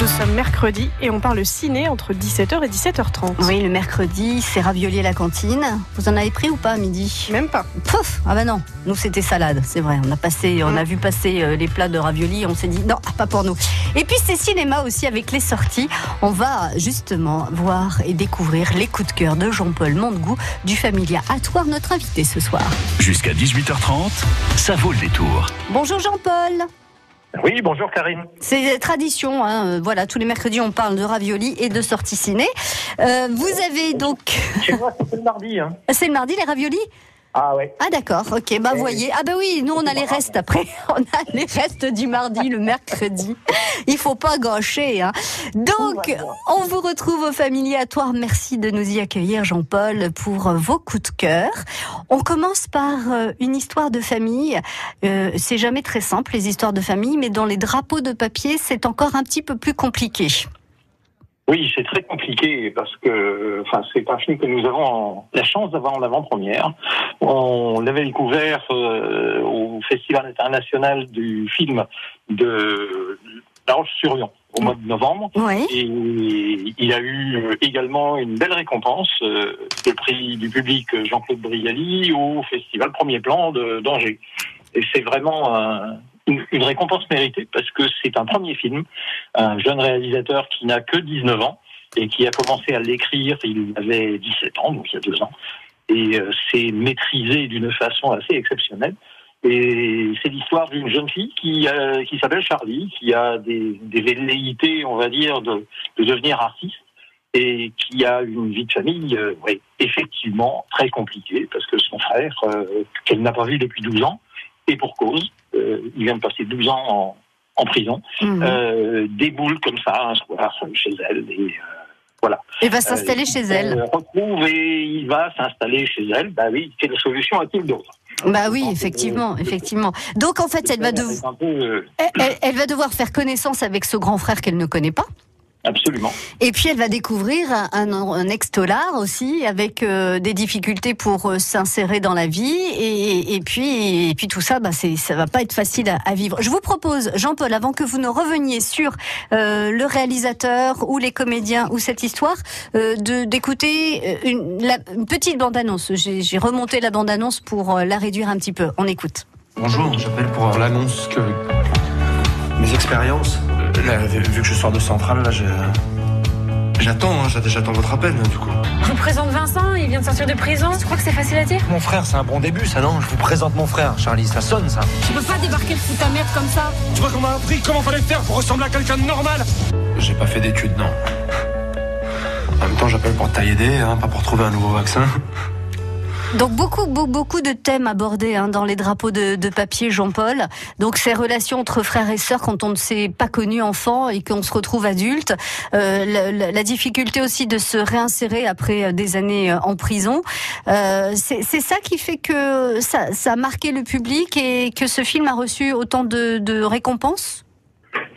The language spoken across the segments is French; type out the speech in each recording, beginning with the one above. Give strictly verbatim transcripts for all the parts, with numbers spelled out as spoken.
Nous sommes mercredi et on parle ciné entre dix-sept heures et dix-sept heures trente. Oui, le mercredi, c'est ravioli à la cantine. Vous en avez pris ou pas à midi? Même pas. Pouf. Ah ben non, nous c'était salade, c'est vrai. On a, passé, mmh. on a vu passer les plats de ravioli et on s'est dit non, pas pour nous. Et puis c'est cinéma aussi avec les sorties. On va justement voir et découvrir les coups de cœur de Jean-Paul Mandegou du Familia à Thouars, notre invité ce soir. Jusqu'à dix-huit heures trente, ça vaut le détour. Bonjour Jean-Paul. Oui, bonjour Karine. C'est tradition, hein, voilà, tous les mercredis on parle de ravioli et de sorties ciné. Euh, vous avez donc... Chez moi c'est le mardi. Hein. C'est le mardi les raviolis ? Ah ouais. Ah d'accord, ok, bah vous voyez. Ah bah oui, nous on a les restes après, on a les restes du mardi, le mercredi. Il faut pas gâcher. Hein. Donc, on vous retrouve au Familia à Thouars. Merci de nous y accueillir Jean-Paul pour vos coups de cœur. On commence par une histoire de famille. Euh, c'est jamais très simple les histoires de famille, mais dans les drapeaux de papier c'est encore un petit peu plus compliqué. Oui, c'est très compliqué parce que, enfin, c'est un film que nous avons en, la chance d'avoir en avant-première. On l'avait découvert euh, au Festival international du film de La Roche-sur-Yon au mois de novembre. Oui. Et il a eu également une belle récompense, euh, le prix du public Jean-Claude Brialy au Festival Premier Plan d'Angers. Et c'est vraiment un... une récompense méritée parce que c'est un premier film, un jeune réalisateur qui n'a que dix-neuf ans et qui a commencé à l'écrire, il avait dix-sept ans, donc il y a deux ans, et c'est maîtrisé d'une façon assez exceptionnelle. Et c'est l'histoire d'une jeune fille qui, euh, qui s'appelle Charlie, qui a des, des velléités, on va dire, de, de devenir artiste, et qui a une vie de famille euh, ouais, effectivement très compliquée parce que son frère, euh, qu'elle n'a pas vu depuis douze ans, et pour cause, euh, il vient de passer douze ans en, en prison, mmh. euh, déboule comme ça un soir chez elle et euh, voilà. Et va s'installer euh, chez elle. Il retrouve et il va s'installer chez elle. Bah oui, quelle solution a-t-il d'autre? Bah oui, effectivement, effectivement. Donc en fait, elle va devoir, elle, elle va devoir faire connaissance avec ce grand frère qu'elle ne connaît pas. Absolument. Et puis elle va découvrir un, un ex-tolard aussi, avec euh, des difficultés pour euh, s'insérer dans la vie, et, et puis et puis tout ça, bah c'est ça va pas être facile à, à vivre. Je vous propose, Jean-Paul, avant que vous ne reveniez sur euh, le réalisateur ou les comédiens ou cette histoire, euh, de d'écouter une, la, une petite bande-annonce. J'ai, j'ai remonté la bande-annonce pour euh, la réduire un petit peu. On écoute. Bonjour, j'appelle pour l'annonce que mes expériences. Là, vu que je sors de Centrale, là, je... j'attends, hein, j'attends votre appel, du coup. Je vous présente Vincent, il vient de sortir de prison. Tu crois que c'est facile à dire? Mon frère, c'est un bon début, ça, non? Je vous présente mon frère, Charlie, ça sonne, ça. Tu peux pas débarquer le fou ta mère comme ça. Tu vois qu'on m'a appris comment fallait faire pour ressembler à quelqu'un de normal. J'ai pas fait d'études, non. En même temps, j'appelle pour t'aider, hein, pas pour trouver un nouveau vaccin. Donc beaucoup, beaucoup, beaucoup de thèmes abordés hein, dans les drapeaux de, de papier, Jean-Paul. Donc ces relations entre frères et sœurs quand on ne s'est pas connu enfant et qu'on se retrouve adulte, euh, la, la, la difficulté aussi de se réinsérer après des années en prison. Euh, c'est, c'est ça qui fait que ça, ça a marqué le public et que ce film a reçu autant de, de récompenses.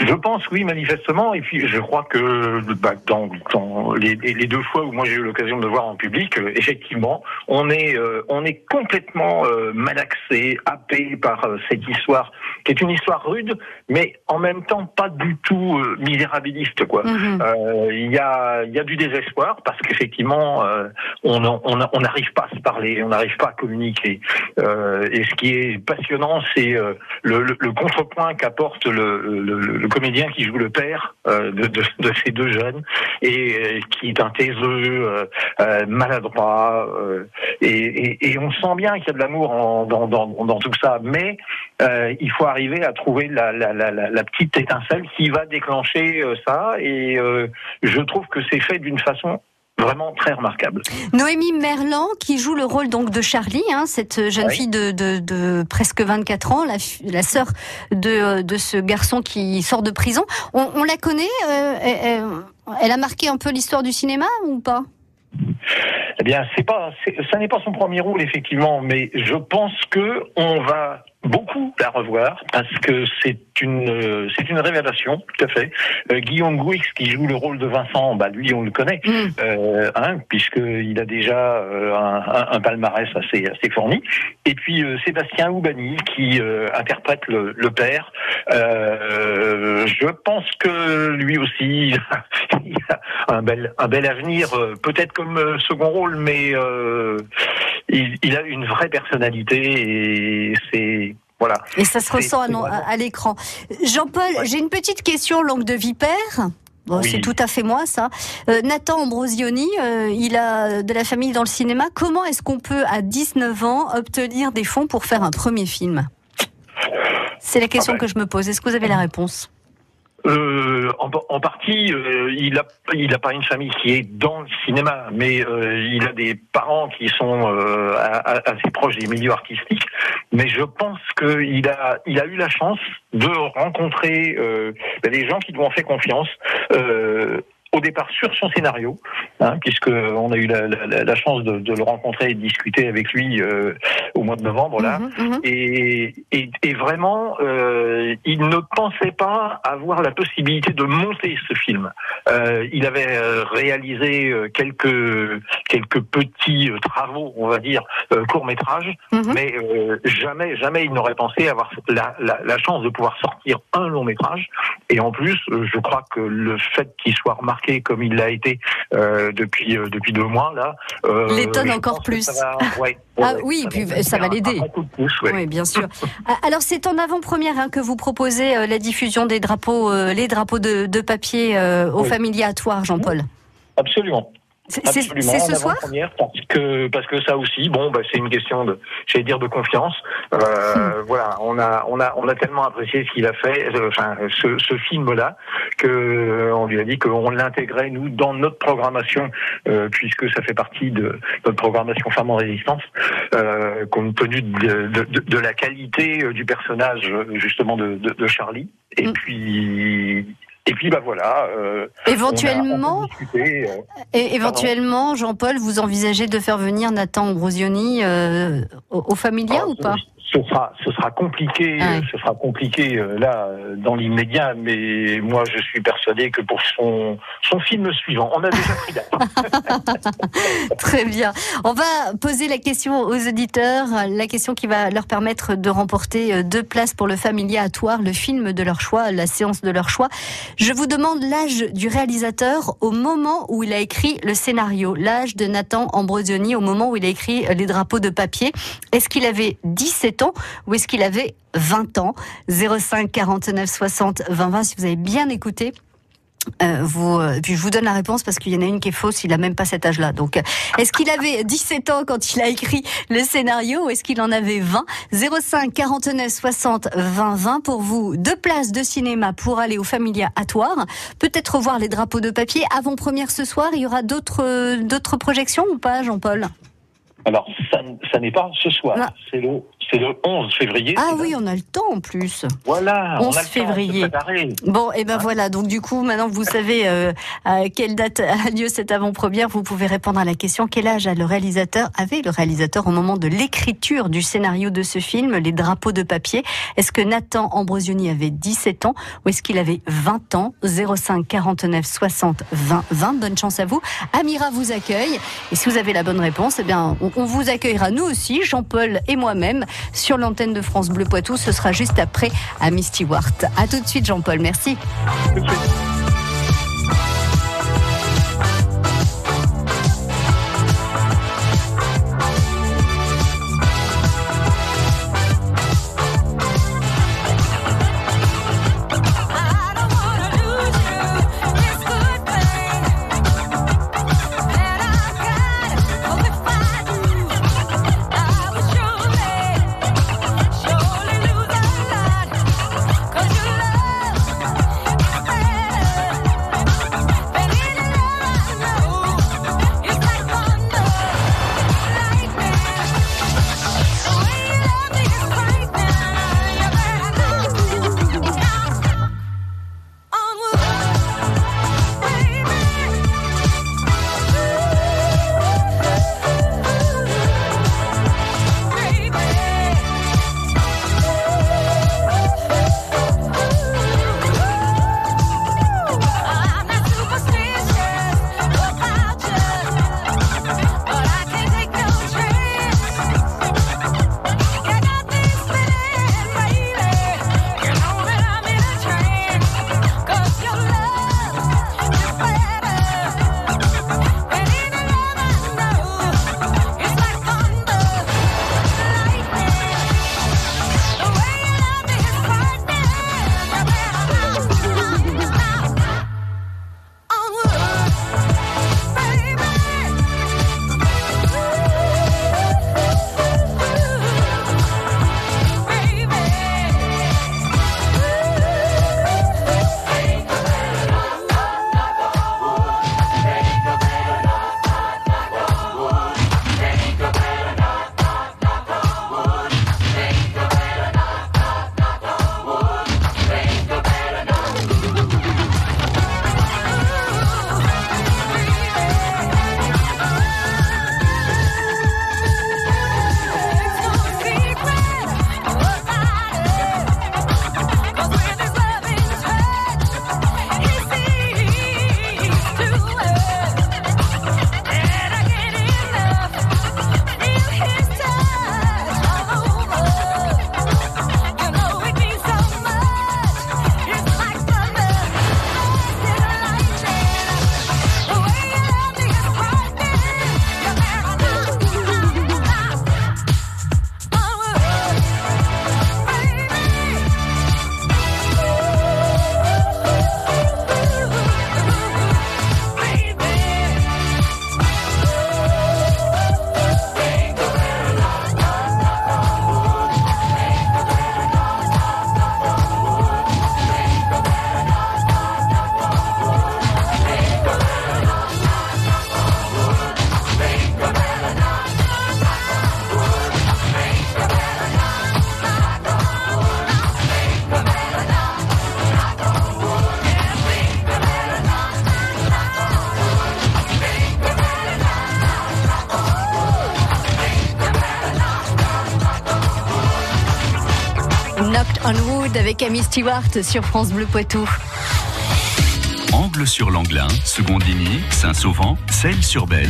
Je pense, oui, manifestement. Et puis, je crois que bah, dans, dans les, les deux fois où moi j'ai eu l'occasion de le voir en public, euh, effectivement, on est, euh, on est complètement euh, malaxé, happé par euh, cette histoire, qui est une histoire rude, mais en même temps pas du tout euh, misérabiliste, quoi. Mm-hmm. Euh, y a, y a du désespoir parce qu'effectivement, euh, on, on, on n'arrive pas à se parler, on n'arrive pas à communiquer. Euh, et ce qui est passionnant, c'est euh, le, le, le contrepoint qu'apporte le, le Le, le comédien qui joue le père euh, de, de, de ces deux jeunes et euh, qui est un taiseux, euh, euh, maladroit euh, et, et, et on sent bien qu'il y a de l'amour en, dans, dans, dans tout ça, mais euh, il faut arriver à trouver la, la, la, la petite étincelle qui va déclencher euh, ça et euh, je trouve que c'est fait d'une façon vraiment très remarquable. Noémie Merlant qui joue le rôle donc de Charlie, hein, cette jeune oui. fille de, de, de presque vingt-quatre ans, la, la sœur de, de ce garçon qui sort de prison. On, on la connaît euh, elle, elle a marqué un peu l'histoire du cinéma ou pas? Eh bien, c'est pas, c'est, ça n'est pas son premier rôle effectivement, mais je pense que on va beaucoup la revoir parce que c'est une euh, c'est une révélation, tout à fait. Euh, Guillaume Gouix qui joue le rôle de Vincent, bah lui on le connaît, mmh. euh, hein, puisque il a déjà euh, un, un, un palmarès assez assez fourni. Et puis euh, Sébastien Houbani qui euh, interprète le, le père. Euh, je pense que lui aussi il a un bel un bel avenir, peut-être comme second rôle, mais euh, il, il a une vraie personnalité et c'est voilà. Et ça se c'est, ressent c'est, à, à, à l'écran. Jean-Paul, ouais. J'ai une petite question langue de vipère. Bon, oui. C'est tout à fait moi, ça. Euh, Nathan Ambrosioni, euh, il a de la famille dans le cinéma. Comment est-ce qu'on peut, à dix-neuf ans, obtenir des fonds pour faire un premier film ? C'est la question ah ben. que je me pose. Est-ce que vous avez la réponse ? Euh, en, en partie, euh, il a, il a pas une famille qui est dans le cinéma, mais euh, il a des parents qui sont euh, assez proches des milieux artistiques. Mais je pense qu'il a, il a eu la chance de rencontrer euh, des gens qui lui ont fait confiance. Euh, Au départ sur son scénario, hein, puisque on a eu la, la, la chance de, de le rencontrer et de discuter avec lui euh, au mois de novembre là, mmh, mmh. Et, et, et vraiment, euh, il ne pensait pas avoir la possibilité de monter ce film. Euh, il avait réalisé quelques quelques petits travaux, on va dire euh, courts métrages, mmh. mais euh, jamais jamais il n'aurait pensé avoir la, la, la chance de pouvoir sortir un long métrage. Et en plus, je crois que le fait qu'il soit remarqué comme il l'a été euh, depuis euh, depuis deux mois là. Euh, L'étonne encore plus. Va, ouais, ouais, ah oui, ça puis va, ça va l'aider. Un, un coup de pouce, ouais. Oui, bien sûr. Alors c'est en avant-première hein, que vous proposez euh, la diffusion des drapeaux, euh, les drapeaux de, de papier euh, aux oui. Familia à Thouars, Jean-Paul. Absolument. C'est, Absolument, c'est ce soir parce que parce que ça aussi, bon, bah, c'est une question de, j'allais dire, de confiance. Euh, mmh. Voilà, on a on a on a tellement apprécié ce qu'il a fait, euh, enfin ce, ce film-là, que euh, on lui a dit qu'on l'intégrait nous dans notre programmation, euh, puisque ça fait partie de notre programmation Femmes en Résistance, euh, compte tenu de, de, de, de la qualité du personnage justement de, de, de Charlie. Et mmh. puis. Et puis bah voilà. Euh, éventuellement, on a, on discuter, euh, et éventuellement, pardon. Jean-Paul, vous envisagez de faire venir Nathan Ambrosioni euh, au, au Familia ah, ou pas ? Ce sera, ce sera compliqué, ah oui. ce sera compliqué euh, là dans l'immédiat. Mais moi, je suis persuadé que pour son son film suivant, on a déjà pris date. Très bien. On va poser la question aux auditeurs, la question qui va leur permettre de remporter deux places pour le Familia à Thouars, le film de leur choix, la séance de leur choix. Je vous demande l'âge du réalisateur au moment où il a écrit le scénario, l'âge de Nathan Ambrosioni au moment où il a écrit Les drapeaux de papier. Est-ce qu'il avait dix-sept ans ou est-ce qu'il avait vingt ans? Zéro cinq quarante-neuf soixante vingt vingt si vous avez bien écouté. Euh, vous, euh, puis je vous donne la réponse parce qu'il y en a une qui est fausse, il n'a même pas cet âge-là. Donc, euh, est-ce qu'il avait dix-sept ans quand il a écrit le scénario ou est-ce qu'il en avait vingt? Zéro cinq quarante-neuf soixante vingt vingt pour vous, deux places de cinéma pour aller au Familia à Thouars, peut-être voir Les drapeaux de papier. Avant-première ce soir, il y aura d'autres, euh, d'autres projections ou pas, Jean-Paul? Alors, ça, ça n'est pas ce soir, non. c'est le, c'est le onze février. Ah oui, on a le temps en plus. Voilà, onze on a le février. Temps de préparer. Bon, et ben hein voilà, donc du coup, maintenant vous savez euh, à quelle date a lieu cette avant-première, vous pouvez répondre à la question, quel âge a le réalisateur, avait le réalisateur au moment de l'écriture du scénario de ce film, Les drapeaux de papier? Est-ce que Nathan Ambrosioni avait dix-sept ans ou est-ce qu'il avait vingt ans? Zéro cinq quarante-neuf soixante vingt vingt, bonne chance à vous. Amira vous accueille, et si vous avez la bonne réponse, eh bien, on On vous accueillera nous aussi, Jean-Paul et moi-même, sur l'antenne de France Bleu Poitou. Ce sera juste après Amy Stewart. A tout de suite, Jean-Paul. Merci. Merci. Onwood avec Amy Stewart sur France Bleu Poitou. Angle sur l'Anglin, Secondigny, Saint-Sauvent, Celles-sur-Belle.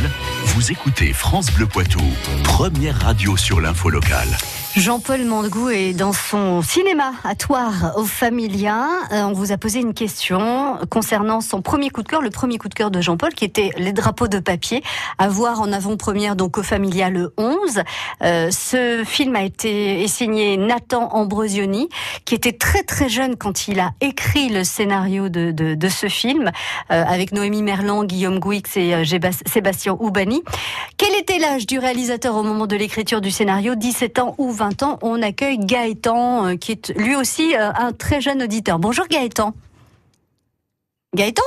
Vous écoutez France Bleu Poitou, première radio sur l'info locale. Jean-Paul Mandegou est dans son cinéma à Thouars, au Familia. Euh, on vous a posé une question concernant son premier coup de cœur, le premier coup de cœur de Jean-Paul, qui était Les drapeaux de papier, à voir en avant-première donc au Familia le onze. Euh, ce film a été est signé Nathan Ambrosioni, qui était très très jeune quand il a écrit le scénario de, de, de ce film, euh, avec Noémie Merlant, Guillaume Gouix et euh, Sébastien Houbani. Quel était l'âge du réalisateur au moment de l'écriture du scénario? dix-sept ans ou vingt ans? On accueille Gaëtan, euh, qui est lui aussi euh, un très jeune auditeur. Bonjour Gaëtan. Gaëtan?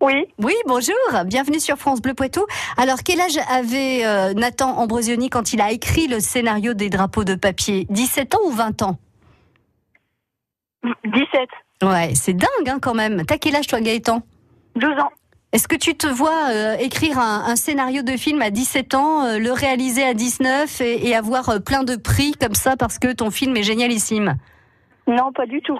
Oui. Oui, bonjour. Bienvenue sur France Bleu Poitou. Alors, quel âge avait euh, Nathan Ambrosioni quand il a écrit le scénario des drapeaux de papier? dix-sept ans ou vingt ans? dix-sept. Ouais, c'est dingue hein, quand même. T'as quel âge toi Gaëtan? douze ans. Est-ce que tu te vois euh, écrire un, un scénario de film à dix-sept ans, euh, le réaliser à dix-neuf et, et avoir euh, plein de prix comme ça parce que ton film est génialissime? Non, pas du tout.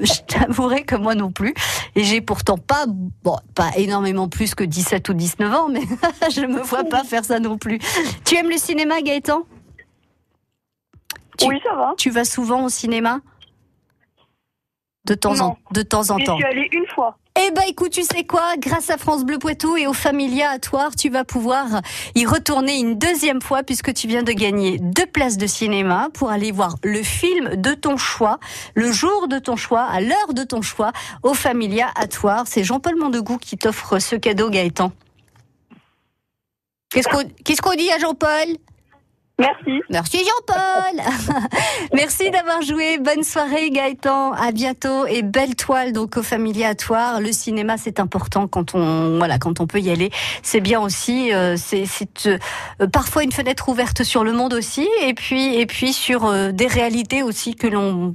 Je t'avouerai que moi non plus. Et j'ai pourtant pas, bon, pas énormément plus que dix-sept ou dix-neuf ans, mais je me vois pas faire ça non plus. Tu aimes le cinéma, Gaëtan? tu, Oui, ça va. Tu vas souvent au cinéma? De temps, en, de temps en temps. Je suis allée une fois. Eh ben écoute, tu sais quoi? Grâce à France Bleu Poitou et au Familia à Thouars, tu vas pouvoir y retourner une deuxième fois puisque tu viens de gagner deux places de cinéma pour aller voir le film de ton choix, le jour de ton choix, à l'heure de ton choix, au Familia à Thouars. C'est Jean-Paul Mandegou qui t'offre ce cadeau, Gaëtan. Qu'est-ce qu'on, qu'est-ce qu'on dit à Jean-Paul? Merci. Merci Jean-Paul. Merci d'avoir joué. Bonne soirée Gaëtan. À bientôt et belle toile donc au Familia à Thouars. Le cinéma c'est important quand on voilà quand on peut y aller. C'est bien aussi. Euh, c'est c'est euh, parfois une fenêtre ouverte sur le monde aussi et puis et puis sur euh, des réalités aussi que l'on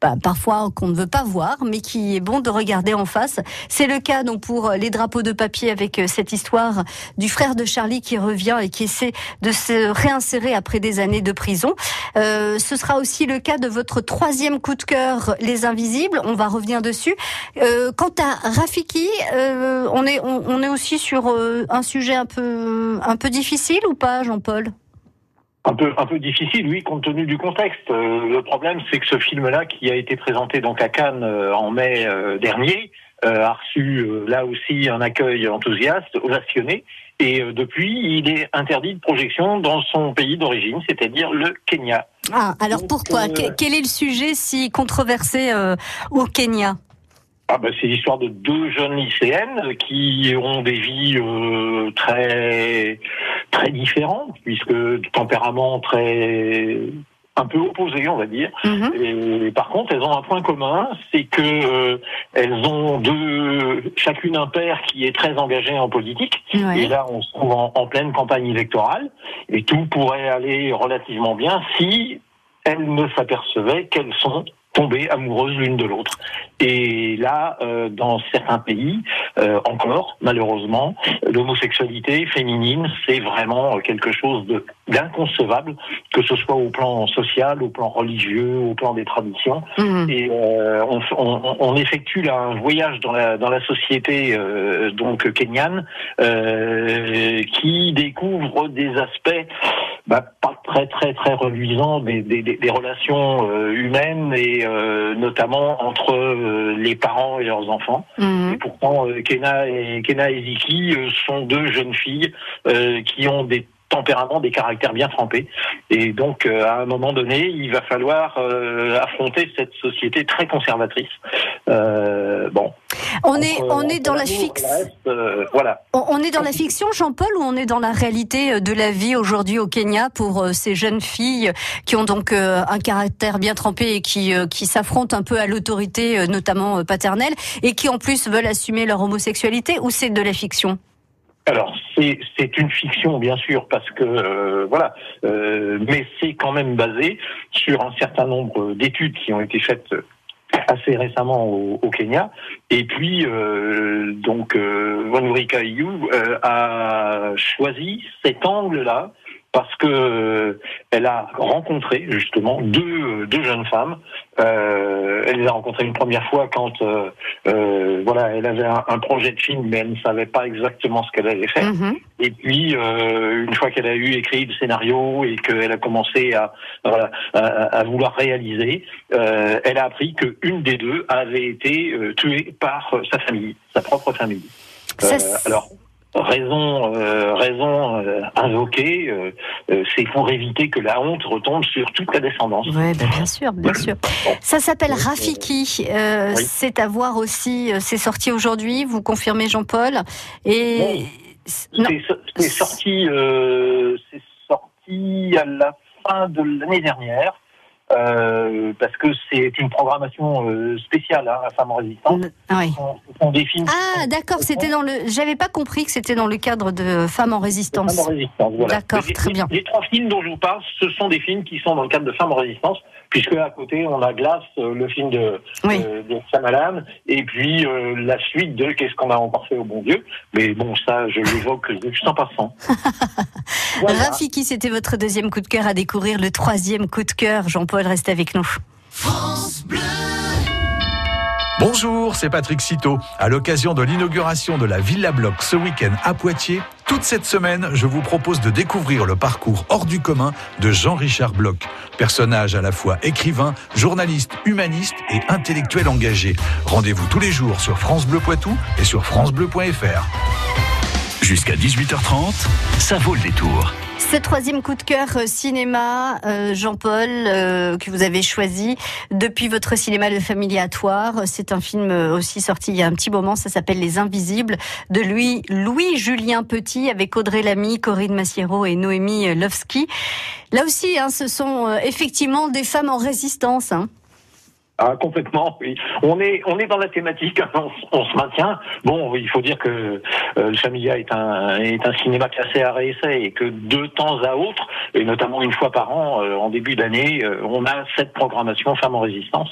Bah, parfois qu'on ne veut pas voir, mais qui est bon de regarder en face. C'est le cas donc pour les drapeaux de papier avec cette histoire du frère de Charlie qui revient et qui essaie de se réinsérer après des années de prison. Euh, ce sera aussi le cas de votre troisième coup de cœur, Les Invisibles. On va revenir dessus. Euh, quant à Rafiki, euh, on est on, on est aussi sur euh, un sujet un peu un peu difficile ou pas, Jean-Paul ? Un peu, un peu difficile, oui, compte tenu du contexte. Euh, le problème, c'est que ce film-là, qui a été présenté donc à Cannes euh, en mai euh, dernier, euh, a reçu euh, là aussi un accueil enthousiaste, ovationné, et euh, depuis, il est interdit de projection dans son pays d'origine, c'est-à-dire le Kenya. Ah, alors donc, pourquoi euh... Quel est le sujet si controversé euh, au Kenya? Ah bah c'est l'histoire de deux jeunes lycéennes qui ont des vies euh, très très différentes puisque de tempérament très un peu opposés on va dire. Mm-hmm. Et, et par contre elles ont un point commun, c'est que euh, elles ont deux chacune un père qui est très engagé en politique. Ouais. Et là on se trouve en, en pleine campagne électorale et tout pourrait aller relativement bien si elles ne s'apercevaient qu'elles sont tombées amoureuses l'une de l'autre. Et là, euh, dans certains pays, euh, encore, malheureusement, l'homosexualité féminine, c'est vraiment quelque chose de, d'inconcevable, que ce soit au plan social, au plan religieux, au plan des traditions. Mmh. Et euh, on, on, on effectue là un voyage dans la, dans la société euh, donc kenyane euh, qui découvre des aspects bah, pas très très très reluisants des, des, des relations euh, humaines et Euh, notamment entre euh, les parents et leurs enfants. Mmh. Et pourtant, euh, Kena et, Kena et Ziki euh, sont deux jeunes filles euh, qui ont des tempéraments, des caractères bien trempés. Et donc, euh, à un moment donné, il va falloir euh, affronter cette société très conservatrice. Euh, bon. On entre, est, on est dans la fiction. Euh, voilà. On, on est dans la fiction, Jean-Paul, ou on est dans la réalité de la vie aujourd'hui au Kenya pour euh, ces jeunes filles qui ont donc euh, un caractère bien trempé et qui, euh, qui s'affrontent un peu à l'autorité, euh, notamment euh, paternelle, et qui en plus veulent assumer leur homosexualité, ou c'est de la fiction ? Alors c'est c'est une fiction bien sûr parce que euh, voilà euh, mais c'est quand même basé sur un certain nombre d'études qui ont été faites assez récemment au, au Kenya et puis euh, donc euh, Wanuri Kahiu euh, a choisi cet angle-là parce que euh, elle a rencontré justement deux euh, deux jeunes femmes. Euh, elle les a rencontrées une première fois quand euh, euh, voilà, elle avait un, un projet de film, mais elle ne savait pas exactement ce qu'elle allait faire. Mmh. Et puis euh, une fois qu'elle a eu écrit le scénario et qu'elle a commencé à voilà à, à vouloir réaliser, euh, elle a appris que une des deux avait été euh, tuée par sa famille, sa propre famille. Euh, alors. Raison, euh, raison euh, invoquée, euh, euh, c'est pour éviter que la honte retombe sur toute la descendance. Oui, ben bien sûr, bien sûr. Ça s'appelle Rafiki. Euh, oui. C'est à voir aussi. C'est sorti aujourd'hui. Vous confirmez, Jean-Paul. Et bon, non. C'est, c'est sorti, euh, c'est sorti à la fin de l'année dernière. Euh, parce que c'est une programmation euh, spéciale hein, à Femmes Résistantes. Ah oui. Ce sont des films. Ah d'accord, c'était dans le. J'avais pas compris que c'était dans le cadre de Femmes en Résistance. Femmes en Résistance, voilà. D'accord, les, très les, bien. Les trois films dont je vous parle, ce sont des films qui sont dans le cadre de Femmes en Résistance, puisque à côté on a Glace, euh, le film de, oui. euh, de Samalan, et puis euh, la suite de Qu'est-ce qu'on a encore fait au bon Dieu. Mais bon, ça, je l'évoque juste en passant. Voilà. Rafiki, c'était votre deuxième coup de cœur à découvrir. Le troisième coup de cœur, Jean-Paul, reste avec nous. France Bleu. Bonjour, c'est Patrick Citeaux. À l'occasion de l'inauguration de la Villa Bloc ce week-end à Poitiers, toute cette semaine, je vous propose de découvrir le parcours hors du commun de Jean-Richard Bloch. Personnage à la fois écrivain, journaliste, humaniste et intellectuel engagé. Rendez-vous tous les jours sur France Bleu Poitou et sur francebleu point fr. Jusqu'à dix-huit heures trente, ça vaut le détour. Ce troisième coup de cœur cinéma, euh, Jean-Paul, euh, que vous avez choisi depuis votre cinéma Le Familia à Thouars. C'est un film aussi sorti il y a un petit moment, ça s'appelle Les Invisibles, de lui Louis-Julien Petit, avec Audrey Lamy, Corinne Massiero et Noémie Lvovsky. Là aussi, hein, ce sont euh, effectivement des femmes en résistance. Hein. Ah, complètement, oui. On est, on est dans la thématique, on, on se maintient. Bon, il faut dire que euh, le Familia est un, est un cinéma classé à réessai et que de temps à autre, et notamment une fois par an, euh, en début d'année, euh, on a cette programmation Femmes en Résistance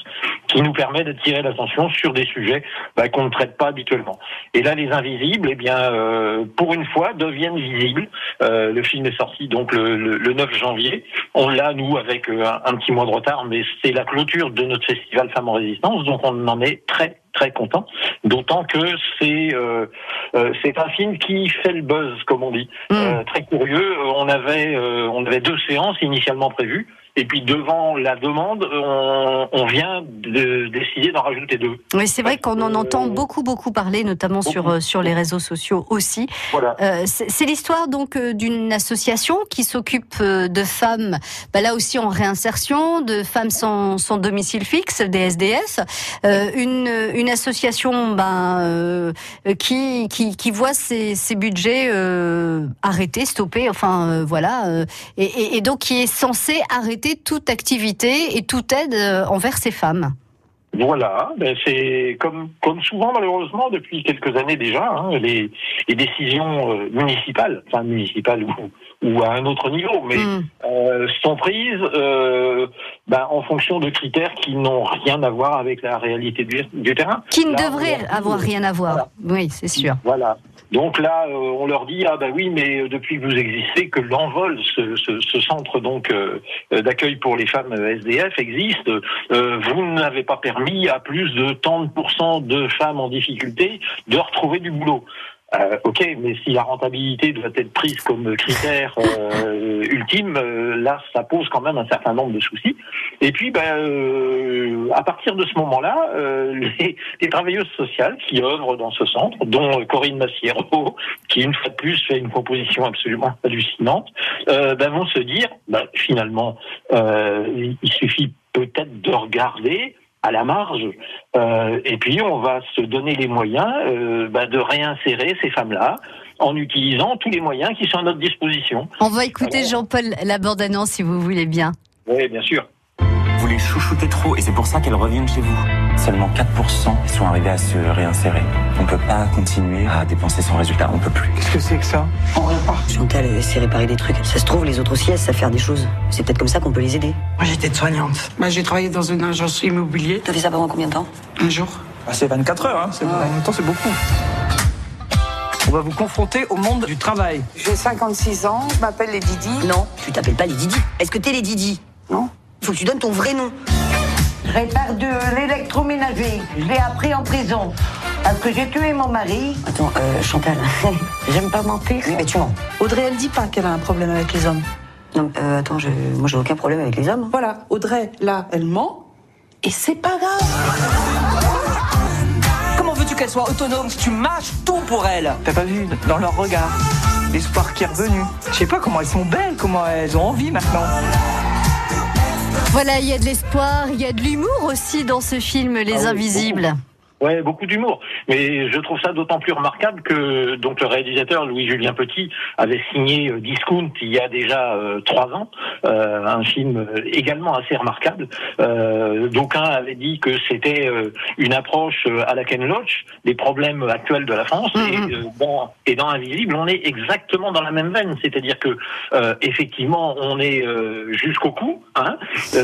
qui nous permet d'attirer l'attention sur des sujets bah, qu'on ne traite pas habituellement. Et là, Les Invisibles, eh bien, euh, pour une fois, deviennent visibles. Euh, le film est sorti donc le, le, le neuf janvier. On l'a, nous, avec un, un petit mois de retard, mais c'est la clôture de notre festival Femmes en Résistance, donc on en est très très content, d'autant que c'est euh, euh, c'est un film qui fait le buzz, comme on dit. Mmh. Euh, très curieux, on avait euh, on avait deux séances initialement prévues, et puis devant la demande, on, on vient de décider d'en rajouter deux. Oui, c'est vrai Parce qu'on en euh, entend beaucoup beaucoup parler, notamment beaucoup. sur euh, sur les réseaux sociaux aussi. Voilà. Euh, c'est, c'est l'histoire donc euh, d'une association qui s'occupe euh, de femmes, bah, là aussi en réinsertion, de femmes sans sans domicile fixe, des S D F, euh, une une Une association ben, euh, qui, qui, qui voit ses, ses budgets euh, arrêtés, stoppés, enfin euh, voilà, euh, et, et donc qui est censée arrêter toute activité et toute aide euh, envers ces femmes. Voilà, ben c'est comme, comme souvent malheureusement depuis quelques années déjà, hein, les, les décisions euh, municipales, enfin municipales ou, ou à un autre niveau, mais mmh. euh, sont prises euh, ben, en fonction de critères qui n'ont rien à voir avec la réalité du, du terrain. Qui ne là, devraient on... avoir rien à voir, voilà. Oui, c'est sûr. Voilà. Donc là, euh, on leur dit, ah ben oui, mais depuis que vous existez, que l'envol, ce, ce, ce centre donc euh, d'accueil pour les femmes S D F existe, euh, vous n'avez pas permis à plus de trente pour cent de femmes en difficulté de retrouver du boulot. Euh, ok, mais si la rentabilité doit être prise comme critère euh, ultime, euh, là, ça pose quand même un certain nombre de soucis. Et puis, ben, euh, à partir de ce moment-là, euh, les, les travailleuses sociales qui œuvrent dans ce centre, dont Corinne Massiero, qui une fois de plus fait une proposition absolument hallucinante, euh, ben, vont se dire, ben, finalement, euh, il suffit peut-être de regarder à la marge, euh, et puis on va se donner les moyens euh, bah de réinsérer ces femmes-là en utilisant tous les moyens qui sont à notre disposition. On va écouter Alors... Jean-Paul la bande-annonce, si vous voulez bien. Oui, bien sûr. Vous les chouchoutez trop, et c'est pour ça qu'elles reviennent chez vous. Seulement quatre pour cent sont arrivés à se réinsérer. On peut pas continuer à dépenser sans résultat, on peut plus. Qu'est-ce que c'est que ça? On repart. Chantal, elle sait réparer des trucs. Ça se trouve, les autres aussi, elles savent faire des choses. C'est peut-être comme ça qu'on peut les aider. Moi, j'étais soignante. Moi, j'ai travaillé dans une agence immobilière. T'as fait ça pendant combien de temps? Un jour. Bah, c'est vingt-quatre heures, hein. C'est... Ouais. En même temps, c'est beaucoup. va vous confronter au monde du travail. J'ai cinquante-six ans, je m'appelle les Didi. Non, tu t'appelles pas les Didi. Est-ce que t'es les Didi? Non. Faut que tu donnes ton vrai nom. Je répare de l'électroménager. Je l'ai appris en prison. Parce que j'ai tué mon mari. Attends, euh, Chantal, j'aime pas mentir. Oui, mais tu mens. Audrey, elle dit pas qu'elle a un problème avec les hommes. Non, euh, attends, je... moi j'ai aucun problème avec les hommes. Voilà, Audrey, là, elle ment. Et c'est pas grave. Comment veux-tu qu'elle soit autonome si tu mâches tout pour elle? T'as pas vu dans leur regard l'espoir qui est revenu. Je sais pas comment elles sont belles, comment elles ont envie maintenant. Voilà, il y a de l'espoir, il y a de l'humour aussi dans ce film Les Invisibles. Ouais, beaucoup d'humour. Mais je trouve ça d'autant plus remarquable que donc le réalisateur Louis-Julien Petit avait signé Discount il y a déjà euh, trois ans, euh, un film également assez remarquable. Euh, d'aucuns avaient dit que c'était euh, une approche euh, à la Ken Loach des problèmes actuels de la France. Mm-hmm. Et, euh, bon, et dans Invisible, on est exactement dans la même veine, c'est-à-dire que euh, effectivement, on est euh, jusqu'au cou, hein,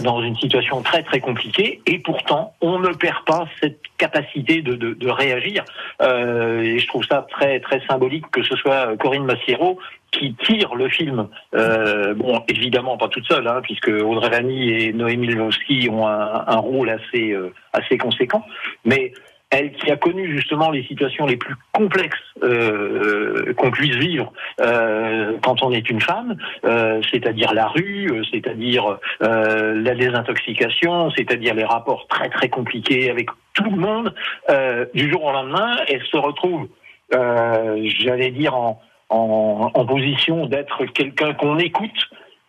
dans une situation très très compliquée, et pourtant, on ne perd pas cette capacité De, de, de réagir euh, et je trouve ça très très symbolique que ce soit Corinne Massiero qui tire le film, euh, bon évidemment pas toute seule, hein, puisque Audrey Lamy et Noémie Lvovsky ont un, un rôle assez, euh, assez conséquent, mais elle qui a connu justement les situations les plus complexes euh, qu'on puisse vivre euh, quand on est une femme, euh, c'est-à-dire la rue, c'est-à-dire euh, la désintoxication, c'est-à-dire les rapports très très compliqués avec tout le monde, euh, du jour au lendemain, elle se retrouve, euh, j'allais dire, en, en, en position d'être quelqu'un qu'on écoute.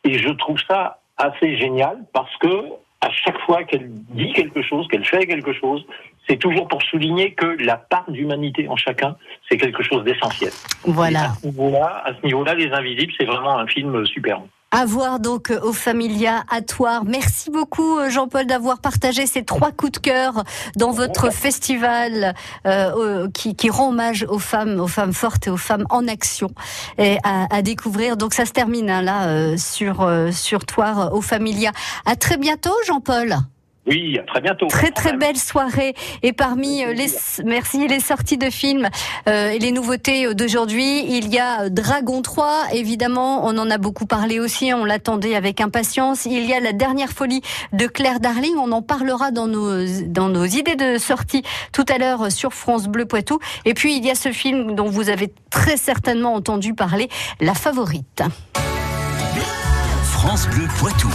Et je trouve ça assez génial parce que à chaque fois qu'elle dit quelque chose, qu'elle fait quelque chose, c'est toujours pour souligner que la part d'humanité en chacun, c'est quelque chose d'essentiel. Voilà. Et à ce niveau-là, à ce niveau-là, Les Invisibles, c'est vraiment un film superbe. À voir donc au Familia, à Thouars. Merci beaucoup Jean-Paul d'avoir partagé ces trois coups de cœur dans votre festival euh, qui, qui rend hommage aux femmes, aux femmes fortes et aux femmes en action et à, à découvrir. Donc ça se termine hein, là euh, sur euh, sur Thouars au Familia. À très bientôt Jean-Paul. Oui, à très bientôt. Très très belle soirée. Et parmi les merci les sorties de films euh, et les nouveautés d'aujourd'hui, il y a Dragon trois. Évidemment, on en a beaucoup parlé aussi. On l'attendait avec impatience. Il y a La Dernière Folie de Claire Darling. On en parlera dans nos dans nos idées de sortie tout à l'heure sur France Bleu Poitou. Et puis il y a ce film dont vous avez très certainement entendu parler, La Favorite. France Bleu Poitou.